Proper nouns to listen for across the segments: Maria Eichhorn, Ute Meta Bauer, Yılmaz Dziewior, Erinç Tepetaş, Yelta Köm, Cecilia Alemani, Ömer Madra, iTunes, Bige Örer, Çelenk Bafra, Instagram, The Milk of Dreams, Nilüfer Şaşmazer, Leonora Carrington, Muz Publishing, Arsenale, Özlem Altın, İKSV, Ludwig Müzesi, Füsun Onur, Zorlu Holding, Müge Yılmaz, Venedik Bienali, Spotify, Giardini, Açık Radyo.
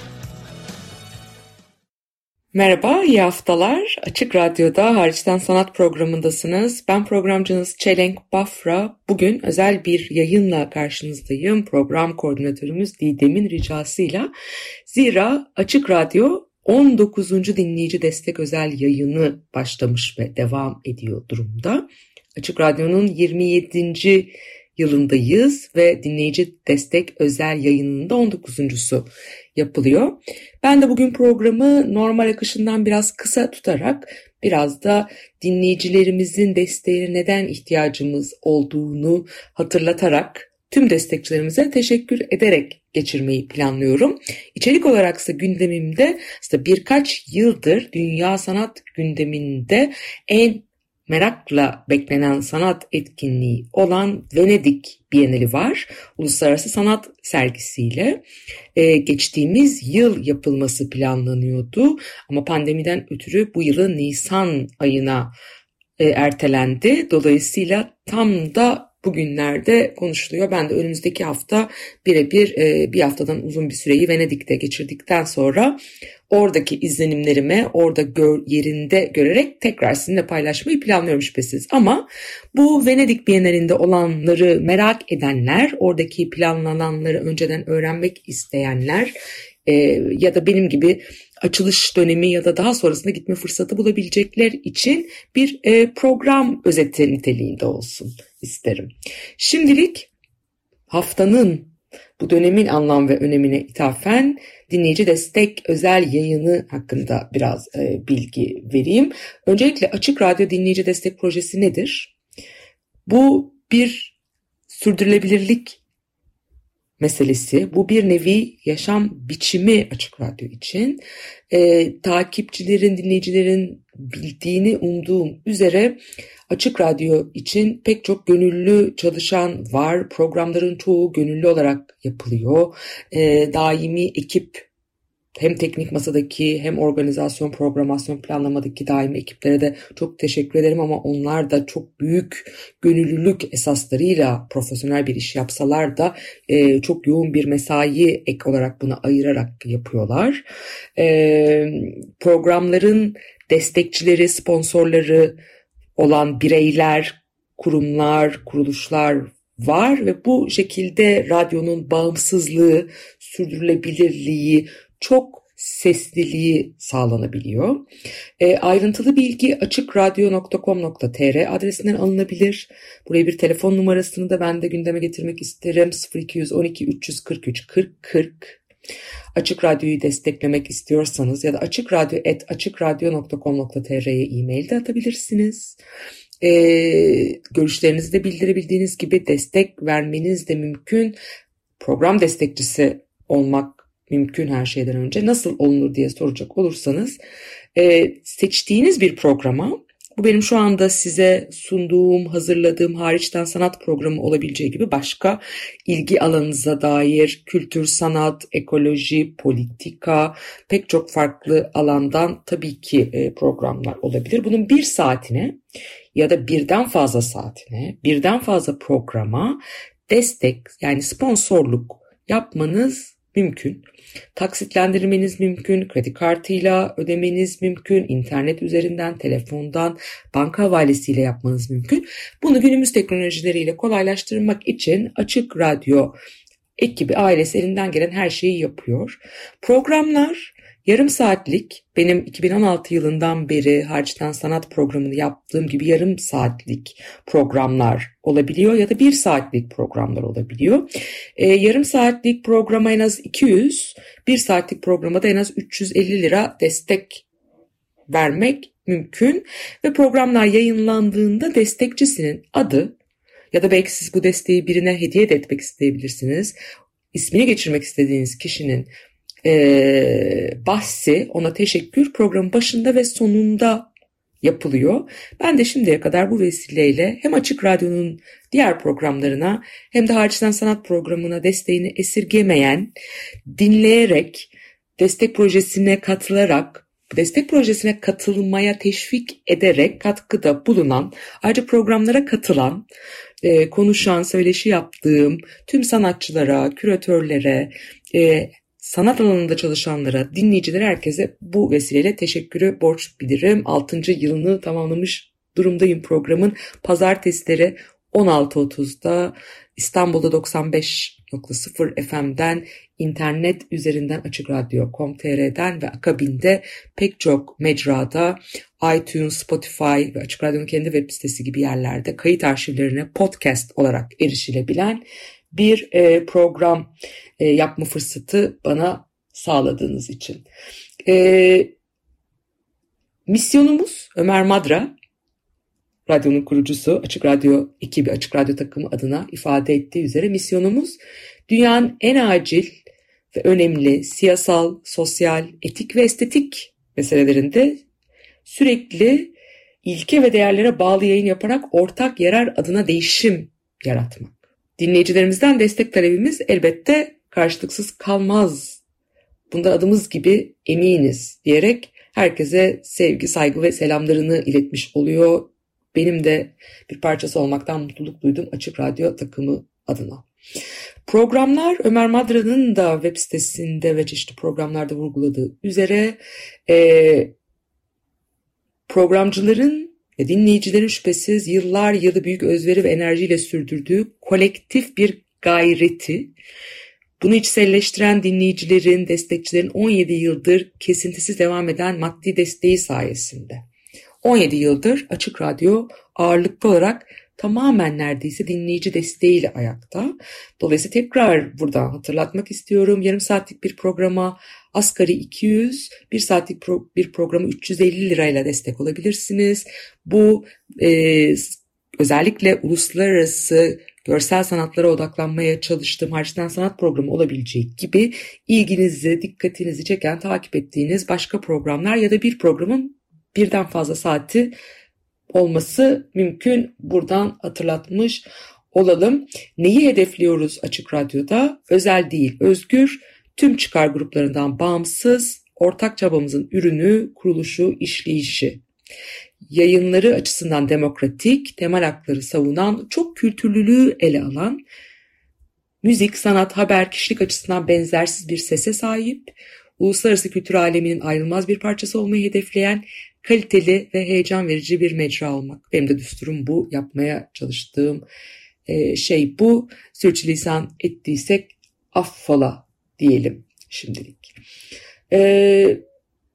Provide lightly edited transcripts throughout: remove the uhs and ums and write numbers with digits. Merhaba, iyi haftalar. Açık Radyo'da Hariçten Sanat programındasınız. Ben programcınız Çelenk Bafra. Bugün özel bir yayınla karşınızdayım. Program koordinatörümüz Didem'in ricasıyla. Zira Açık Radyo 19. Dinleyici Destek Özel Yayını başlamış ve devam ediyor durumda. Açık Radyo'nun 27. yılındayız ve dinleyici destek özel yayınının da 19.sü yapılıyor. Ben de bugün programı normal akışından biraz kısa tutarak biraz da dinleyicilerimizin desteğine neden ihtiyacımız olduğunu hatırlatarak tüm destekçilerimize teşekkür ederek geçirmeyi planlıyorum. İçerik olaraksa gündemimde işte birkaç yıldır dünya sanat gündeminde en merakla beklenen sanat etkinliği olan Venedik Bienali var. Uluslararası sanat sergisiyle geçtiğimiz yıl yapılması planlanıyordu. Ama pandemiden ötürü bu yılın Nisan ayına ertelendi. Dolayısıyla tam da bugünlerde konuşuluyor. Ben de önümüzdeki hafta birebir bir haftadan uzun bir süreyi Venedik'te geçirdikten sonra oradaki izlenimlerimi orada yerinde görerek tekrar sizinle paylaşmayı planlıyorum şüphesiz. Ama bu Venedik Bienalinde olanları merak edenler, oradaki planlananları önceden öğrenmek isteyenler ya da benim gibi açılış dönemi ya da daha sonrasında gitme fırsatı bulabilecekler için bir program özeti niteliğinde olsun isterim. Şimdilik haftanın, bu dönemin anlam ve önemine ithafen dinleyici destek özel yayını hakkında biraz bilgi vereyim. Öncelikle Açık Radyo Dinleyici Destek Projesi nedir? Bu bir sürdürülebilirlik meselesi. Bu bir nevi yaşam biçimi Açık Radyo için. Takipçilerin, dinleyicilerin bildiğini umduğum üzere Açık Radyo için pek çok gönüllü çalışan var. Programların çoğu gönüllü olarak yapılıyor. Daimi ekip, hem teknik masadaki hem organizasyon, programasyon, planlamadaki daimi ekiplere de çok teşekkür ederim ama onlar da çok büyük gönüllülük esaslarıyla profesyonel bir iş yapsalar da çok yoğun bir mesai ek olarak buna ayırarak yapıyorlar. Programların destekçileri, sponsorları olan bireyler, kurumlar, kuruluşlar var ve bu şekilde radyonun bağımsızlığı, sürdürülebilirliği, çok sesliliği sağlanabiliyor. Ayrıntılı bilgi açıkradyo.com.tr adresinden alınabilir. Buraya bir telefon numarasını da ben de gündeme getirmek isterim. 0212 343 40 40. Açık Radyo'yu desteklemek istiyorsanız ya da açıkradyo@açıkradyo.com.tr'ye e-mail de atabilirsiniz. Görüşlerinizi de bildirebildiğiniz gibi destek vermeniz de mümkün. Program destekçisi olmak mümkün her şeyden önce. Nasıl olunur diye soracak olursanız seçtiğiniz bir programa, bu benim şu anda size sunduğum, hazırladığım hariçten sanat programı olabileceği gibi başka ilgi alanınıza dair kültür, sanat, ekoloji, politika, pek çok farklı alandan tabii ki programlar olabilir. Bunun bir saatine ya da birden fazla saatine, birden fazla programa destek, yani sponsorluk yapmanız mümkün. Taksitlendirmeniz mümkün, kredi kartıyla ödemeniz mümkün, internet üzerinden, telefondan, banka havalesiyle yapmanız mümkün. Bunu günümüz teknolojileriyle kolaylaştırmak için Açık Radyo ekibi, ailesi elinden gelen her şeyi yapıyor. Programlar yarım saatlik, benim 2016 yılından beri hariçten sanat programını yaptığım gibi yarım saatlik programlar olabiliyor ya da bir saatlik programlar olabiliyor. Yarım saatlik programa en az 200, bir saatlik programa da en az 350 lira destek vermek mümkün ve programlar yayınlandığında destekçisinin adı ya da belki siz bu desteği birine hediye de etmek isteyebilirsiniz. İsmini geçirmek istediğiniz kişinin bahsi, ona teşekkür programın başında ve sonunda yapılıyor. Ben de şimdiye kadar bu vesileyle hem Açık Radyo'nun diğer programlarına hem de Hariçten Sanat programına desteğini esirgemeyen, dinleyerek, destek projesine katılarak, destek projesine katılmaya teşvik ederek katkıda bulunan, ayrıca programlara katılan, konuşan, söyleşi yaptığım tüm sanatçılara, küratörlere, sanat alanında çalışanlara, dinleyicilere, herkese bu vesileyle teşekkürü borç bilirim. 6. yılını tamamlamış durumdayım programın. Pazartesileri 16.30'da İstanbul'da 95.0 FM'den, internet üzerinden açıkradyo.com.tr'den ve akabinde pek çok mecrada, iTunes, Spotify ve Açık Radyo'nun kendi web sitesi gibi yerlerde kayıt arşivlerine podcast olarak erişilebilen bir program yapma fırsatı bana sağladığınız için. Misyonumuz Ömer Madra, radyonun kurucusu, Açık Radyo ekibi, Açık Radyo takımı adına ifade ettiği üzere misyonumuz dünyanın en acil ve önemli siyasal, sosyal, etik ve estetik meselelerinde sürekli ilke ve değerlere bağlı yayın yaparak ortak yarar adına değişim yaratmak. Dinleyicilerimizden destek talebimiz elbette karşılıksız kalmaz. Bunda adımız gibi eminiz diyerek herkese sevgi, saygı ve selamlarını iletmiş oluyor. Benim de bir parçası olmaktan mutluluk duydum Açık Radyo takımı adına. Programlar Ömer Madra'nın da web sitesinde ve çeşitli programlarda vurguladığı üzere programcıların ve dinleyicilerin şüphesiz yıllar yılı büyük özveri ve enerjiyle sürdürdüğü kolektif bir gayreti, bunu içselleştiren dinleyicilerin, destekçilerin 17 yıldır kesintisiz devam eden maddi desteği sayesinde. 17 yıldır Açık Radyo ağırlıklı olarak tamamen neredeyse dinleyici desteğiyle ayakta. Dolayısıyla tekrar buradan hatırlatmak istiyorum. Yarım saatlik bir programa asgari 200, bir saatlik bir programa 350 lirayla destek olabilirsiniz. Bu özellikle uluslararası görsel sanatlara odaklanmaya çalıştığım Hariçten Sanat programı olabileceği gibi ilginizi, dikkatinizi çeken, takip ettiğiniz başka programlar ya da bir programın birden fazla saati olması mümkün. Buradan hatırlatmış olalım. Neyi hedefliyoruz Açık Radyo'da? Özel değil, özgür, tüm çıkar gruplarından bağımsız, ortak çabamızın ürünü, kuruluşu, işleyişi. Yayınları açısından demokratik, temel hakları savunan, çok kültürlülüğü ele alan, müzik, sanat, haber, kişilik açısından benzersiz bir sese sahip, uluslararası kültür aleminin ayrılmaz bir parçası olmayı hedefleyen, kaliteli ve heyecan verici bir mecra olmak. Benim de düsturum bu. Yapmaya çalıştığım şey bu. Sürçülisan ettiysek affola diyelim şimdilik.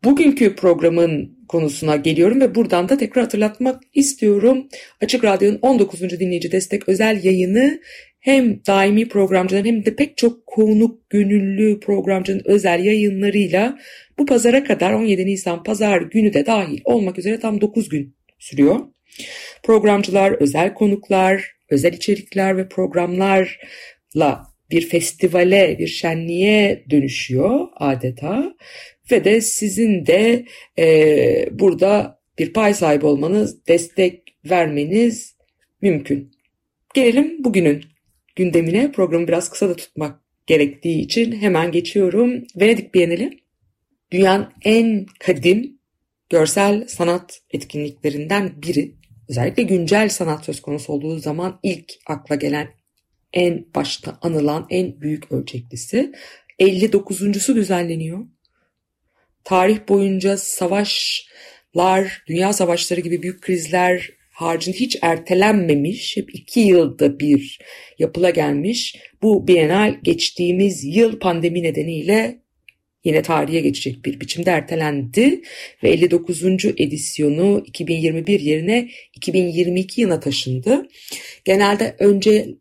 Bugünkü programın konusuna geliyorum ve buradan da tekrar hatırlatmak istiyorum. Açık Radyo'nun 19. Dinleyici Destek özel yayını hem daimi programcıların hem de pek çok konuk gönüllü programcının özel yayınlarıyla bu pazara kadar 17 Nisan pazar günü de dahil olmak üzere tam 9 gün sürüyor. Programcılar, özel konuklar, özel içerikler ve programlarla bir festivale, bir şenliğe dönüşüyor adeta ve de sizin de burada bir pay sahibi olmanız, destek vermeniz mümkün. Gelelim bugünün gündemine. Programı biraz kısa da tutmak gerektiği için hemen geçiyorum. Venedik Bienali dünyanın en kadim görsel sanat etkinliklerinden biri. Özellikle güncel sanat söz konusu olduğu zaman ilk akla gelen, en başta anılan en büyük ölçeklisi. 59.'su düzenleniyor. Tarih boyunca savaşlar, dünya savaşları gibi büyük krizler haricinde hiç ertelenmemiş, hep 2 yılda bir yapıla gelmiş. Bu Bienal geçtiğimiz yıl pandemi nedeniyle yine tarihe geçecek bir biçimde ertelendi ve 59. edisyonu 2021 yerine 2022 yılına taşındı. Genelde önceki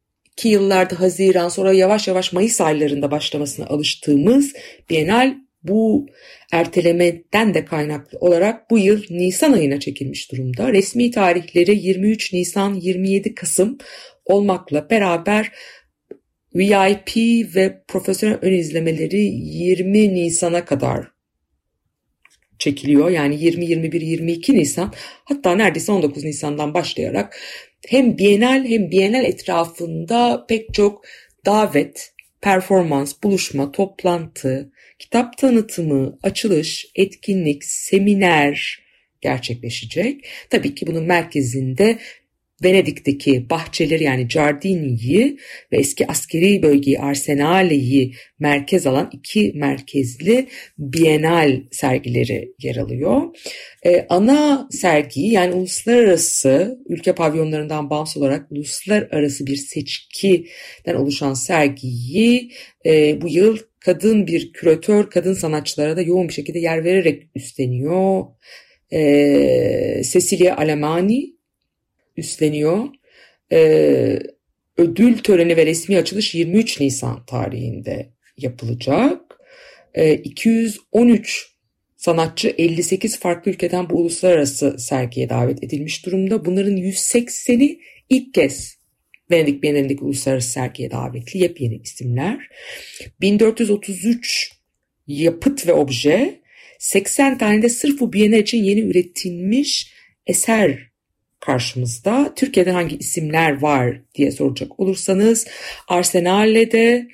yıllarda Haziran, sonra yavaş yavaş Mayıs aylarında başlamasına alıştığımız Bienal Bu ertelemeden de kaynaklı olarak bu yıl Nisan ayına çekilmiş durumda. Resmi tarihleri 23 Nisan 27 Kasım olmakla beraber VIP ve profesyonel ön izlemeleri 20 Nisan'a kadar çekiliyor. Yani 20, 21, 22 Nisan, hatta neredeyse 19 Nisan'dan başlayarak hem Bienal hem Bienal etrafında pek çok davet, performans, buluşma, toplantı, kitap tanıtımı, açılış, etkinlik, seminer gerçekleşecek. Tabii ki bunun merkezinde Venedik'teki bahçeleri, yani Giardini'yi ve eski askeri bölgeyi Arsenale'yi merkez alan iki merkezli Bienal sergileri yer alıyor. Ana sergiyi, yani uluslararası ülke pavyonlarından bağımsız olarak uluslararası bir seçkiden oluşan sergiyi bu yıl kadın bir küratör, kadın sanatçılara da yoğun bir şekilde yer vererek üstleniyor. Cecilia Alemani üstleniyor. Ödül töreni ve resmi açılış 23 Nisan tarihinde yapılacak. 213 sanatçı 58 farklı ülkeden bu uluslararası sergiye davet edilmiş durumda. Bunların 180'i ilk kez Venedik Bienalindeki uluslararası sergiye davetli yepyeni isimler. 1433 yapıt ve obje, 80 tane de sırf bu Bienal için yeni üretilmiş eser karşımızda. Türkiye'de hangi isimler var diye soracak olursanız Arsenale'de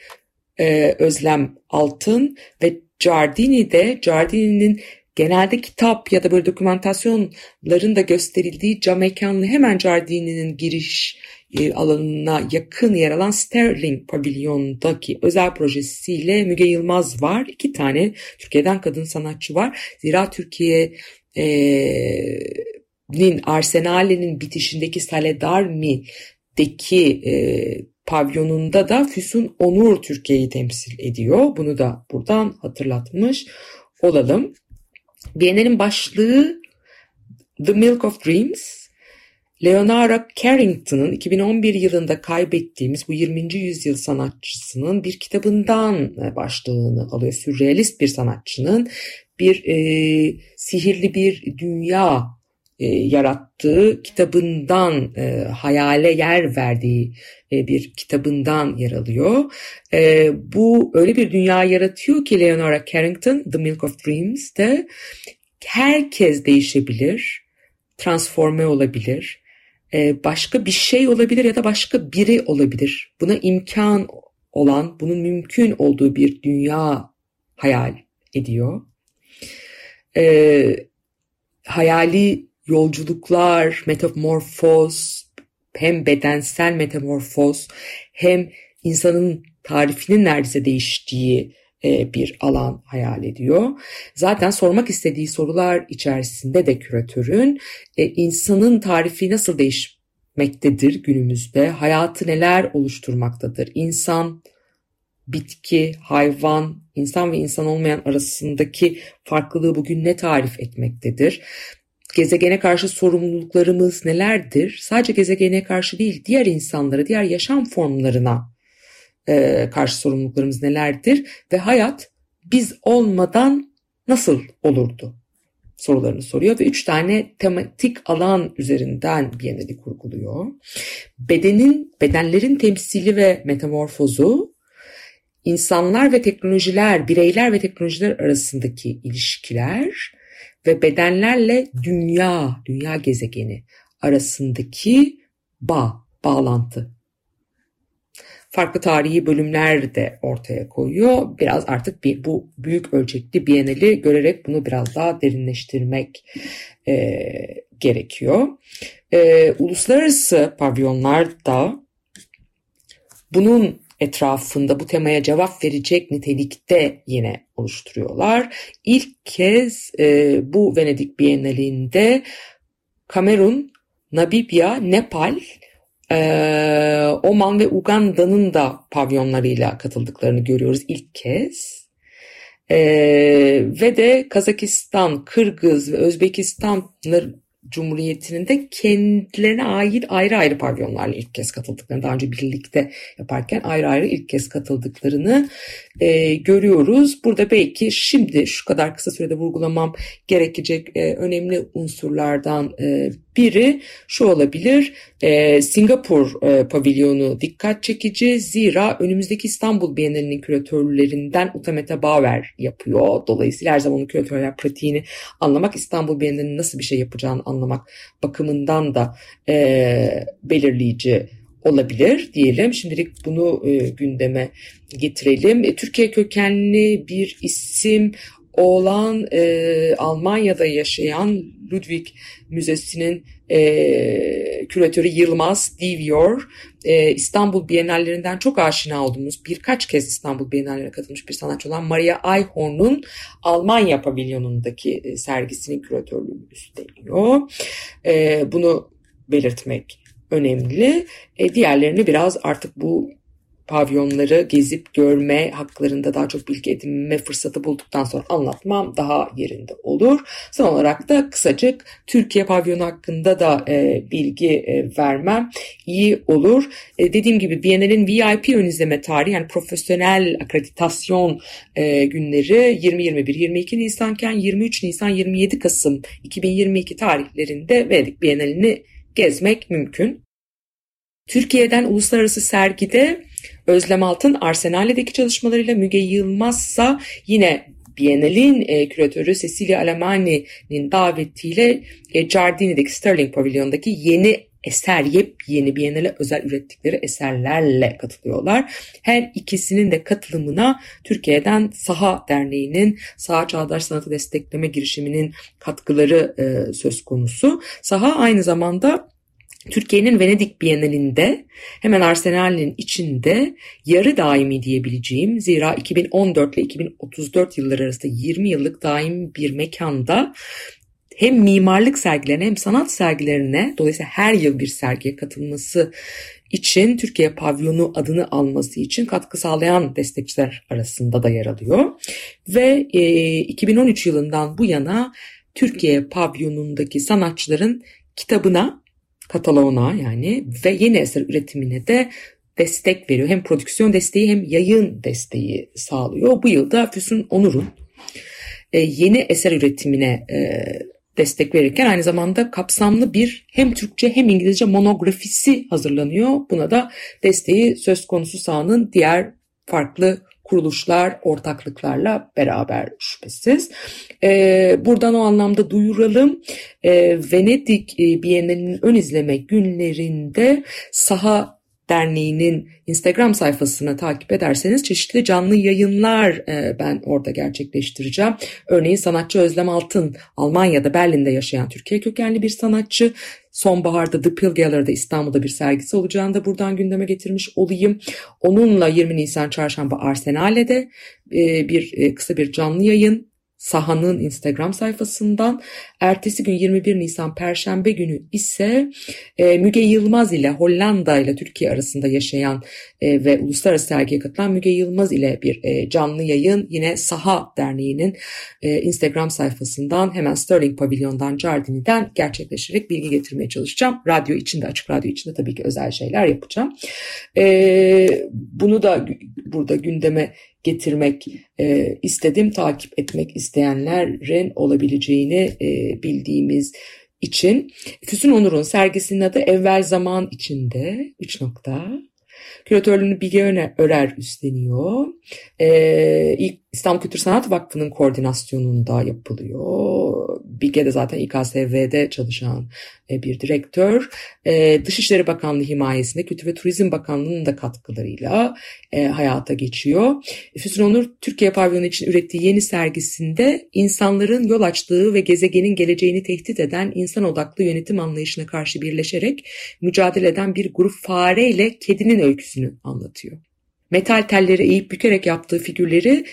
Özlem Altın ve Giardini'de, Giardini'nin genelde kitap ya da böyle dokümantasyonların da gösterildiği cam mekanlı hemen Giardini'nin giriş alanına yakın yer alan Sterling Pavilion'daki özel projesiyle Müge Yılmaz var. 2 tane Türkiye'den kadın sanatçı var. Zira Türkiye Arsenale'nin bitişindeki Saledarmi'deki pavyonunda da Füsun Onur Türkiye'yi temsil ediyor. Bunu da buradan hatırlatmış olalım. Bienal'in başlığı The Milk of Dreams. Leonora Carrington'ın 2011 yılında kaybettiğimiz bu 20. yüzyıl sanatçısının bir kitabından başlığını alıyor. Sürrealist bir sanatçının bir sihirli bir dünya yarattığı kitabından, hayale yer verdiği bir kitabından yer alıyor. Bu öyle bir dünya yaratıyor ki Leonora Carrington, The Milk of Dreams'te herkes değişebilir, transforme olabilir, başka bir şey olabilir ya da başka biri olabilir. Buna imkan olan, bunun mümkün olduğu bir dünya hayal ediyor. Hayali yolculuklar, metamorfoz, hem bedensel metamorfoz hem insanın tarifinin neredeyse değiştiği bir alan hayal ediyor. Zaten sormak istediği sorular içerisinde de küratörün insanın tarifi nasıl değişmektedir günümüzde, hayatı neler oluşturmaktadır, insan, bitki, hayvan, insan ve insan olmayan arasındaki farklılığı bugün ne tarif etmektedir? Gezegene karşı sorumluluklarımız nelerdir? Sadece gezegene karşı değil, diğer insanlara, diğer yaşam formlarına karşı sorumluluklarımız nelerdir? Ve hayat biz olmadan nasıl olurdu sorularını soruyor ve 3 tane tematik alan üzerinden Bienali kurguluyor. Bedenlerin temsili ve metamorfozu, insanlar ve teknolojiler, bireyler ve teknolojiler arasındaki ilişkiler ve bedenlerle dünya gezegeni arasındaki bağlantı. Farklı tarihi bölümler de ortaya koyuyor. Biraz artık bu büyük ölçekli Bienali görerek bunu biraz daha derinleştirmek gerekiyor. Uluslararası pavyonlar da bunun etrafında bu temaya cevap verecek nitelikte yine oluşturuyorlar. İlk kez bu Venedik Bienalinde Kamerun, Namibya, Nepal, Oman ve Uganda'nın da pavyonlarıyla katıldıklarını görüyoruz ilk kez. Ve de Kazakistan, Kırgız ve Özbekistan Cumhuriyeti'nin de kendilerine ait ayrı ayrı pavyonlarla ilk kez katıldıklarını, daha önce birlikte yaparken ayrı ayrı ilk kez katıldıklarını görüyoruz. Burada belki şimdi şu kadar kısa sürede vurgulamam gerekecek önemli unsurlardan biri şu olabilir. Singapur pavilyonu dikkat çekici. Zira önümüzdeki İstanbul Bienalinin küratörlerinden Ute Meta Bauer yapıyor. Dolayısıyla her zaman onun küratörler pratiğini anlamak, İstanbul Bienalinin nasıl bir şey yapacağını anlamak bakımından da belirleyici olabilir diyelim. Şimdilik bunu gündeme getirelim. Türkiye kökenli bir isim olan Almanya'da yaşayan Ludwig Müzesi'nin küratörü Yılmaz Dziewior, İstanbul Bienallerinden çok aşina olduğumuz, birkaç kez İstanbul Bienallerine katılmış bir sanatçı olan Maria Eichhorn'un Almanya pavilyonundaki sergisinin küratörlüğünü üstleniyor. Bunu belirtmek önemli. Diğerlerini biraz artık bu pavyonları gezip görme haklarında daha çok bilgi edinme fırsatı bulduktan sonra anlatmam daha yerinde olur. Son olarak da kısacık Türkiye pavyonu hakkında da bilgi vermem iyi olur. Dediğim gibi Biennial'in VIP ön izleme tarihi, yani profesyonel akreditasyon günleri 20-21-22 Nisan'ken 23 Nisan-27 Kasım 2022 tarihlerinde Venedik Biennial'ini gezmek mümkün. Türkiye'den uluslararası sergide Özlem Altın Arsenale'deki çalışmalarıyla, Müge Yılmaz'sa yine Biennial'in küratörü Cecilia Alemani'nin davetiyle Giardini'deki Sterling Pavilion'daki yepyeni Biennial'e özel ürettikleri eserlerle katılıyorlar. Her ikisinin de katılımına Türkiye'den Saha Derneği'nin Saha Çağdaş Sanatı Destekleme Girişimi'nin katkıları söz konusu. Saha aynı zamanda Türkiye'nin Venedik Bienalinde hemen Arsenal'in içinde yarı daimi diyebileceğim, zira 2014 ile 2034 yılları arasında 20 yıllık daim bir mekanda hem mimarlık sergilerine hem sanat sergilerine, dolayısıyla her yıl bir sergiye katılması için Türkiye Pavyonu adını alması için katkı sağlayan destekçiler arasında da yer alıyor. Ve 2013 yılından bu yana Türkiye Pavyonundaki sanatçıların kitabına, kataloğuna yani ve yeni eser üretimine de destek veriyor. Hem prodüksiyon desteği hem yayın desteği sağlıyor. Bu yılda Füsun Onur'un yeni eser üretimine destek verirken aynı zamanda kapsamlı bir hem Türkçe hem İngilizce monografisi hazırlanıyor. Buna da desteği söz konusu sahanın diğer farklı kuruluşlar, ortaklıklarla beraber şüphesiz. Buradan o anlamda duyuralım. Venedik Biennial'in ön izleme günlerinde Saha Derneği'nin Instagram sayfasını takip ederseniz çeşitli canlı yayınlar ben orada gerçekleştireceğim. Örneğin sanatçı Özlem Altın, Almanya'da Berlin'de yaşayan Türkiye kökenli bir sanatçı. Sonbaharda The Pill Gallery'de İstanbul'da bir sergisi olacağını da buradan gündeme getirmiş olayım. Onunla 20 Nisan Çarşamba Arsenale'de kısa bir canlı yayın sahanın Instagram sayfasından. Ertesi gün 21 Nisan Perşembe günü ise Müge Yılmaz ile Hollanda ile Türkiye arasında yaşayan ve uluslararası sergiye katılan Müge Yılmaz ile bir canlı yayın yine Saha Derneği'nin Instagram sayfasından hemen Sterling Pavilyon'dan Giardini'den gerçekleşerek bilgi getirmeye çalışacağım. Radyo içinde, Açık Radyo içinde tabii ki özel şeyler yapacağım. Bunu da burada gündeme getirmek istedim. Takip etmek isteyenlerin olabileceğini bildiğimiz için. Füsun Onur'un sergisinin adı Evvel Zaman İçinde. 3. Küratörlüğünü Bige Örer üstleniyor. İstanbul Kültür Sanat Vakfı'nın koordinasyonunda yapılıyor. Bige de zaten İKSV'de çalışan bir direktör. Dışişleri Bakanlığı himayesinde Kültür ve Turizm Bakanlığı'nın da katkılarıyla hayata geçiyor. Füsun Onur Türkiye Pavyonu için ürettiği yeni sergisinde insanların yol açtığı ve gezegenin geleceğini tehdit eden insan odaklı yönetim anlayışına karşı birleşerek mücadele eden bir grup fare ile kedinin öyküsünü anlatıyor. Metal telleri eğip bükerek yaptığı figürleri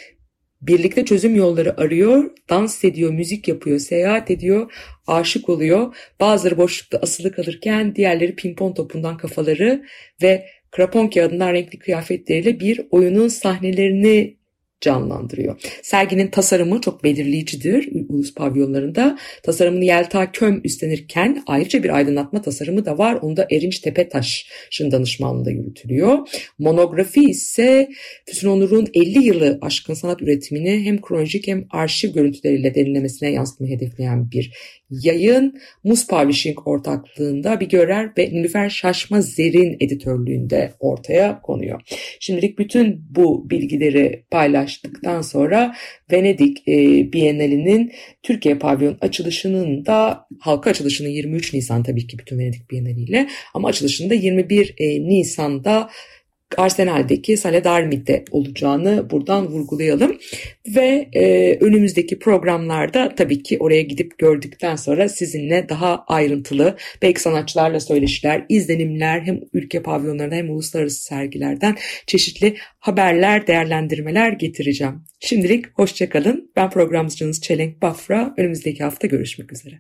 birlikte çözüm yolları arıyor, dans ediyor, müzik yapıyor, seyahat ediyor, aşık oluyor. Bazıları boşlukta asılı kalırken diğerleri pimpon topundan kafaları ve krapon kağıdından renkli kıyafetleriyle bir oyunun sahnelerini canlandırıyor. Serginin tasarımı çok belirleyicidir. Ulus pavyonlarında tasarımını Yelta Köm üstlenirken ayrıca bir aydınlatma tasarımı da var. Onu da Erinç Tepetaş'ın danışmanlığında yürütülüyor. Monografi ise Füsun Onur'un 50 yılı aşkın sanat üretimini hem kronolojik hem arşiv görüntüleriyle derinlemesine yansıtmayı hedefleyen bir yayın. Muz Publishing ortaklığında Bige Örer ve Nilüfer Şaşmazer'in editörlüğünde ortaya konuyor. Şimdilik bütün bu bilgileri paylaştıktan sonra Venedik Bienali'nin Türkiye pavyon açılışının da halka açılışının 23 Nisan tabii ki bütün Venedik Bienali ile ama açılışında 21 Nisan'da Arsenal'deki Sale d'Armit'te olacağını buradan vurgulayalım ve önümüzdeki programlarda tabii ki oraya gidip gördükten sonra sizinle daha ayrıntılı belki sanatçılarla söyleşiler, izlenimler hem ülke pavyonlarından hem uluslararası sergilerden çeşitli haberler, değerlendirmeler getireceğim. Şimdilik hoşçakalın. Ben programcınız Çelenk Bafra. Önümüzdeki hafta görüşmek üzere.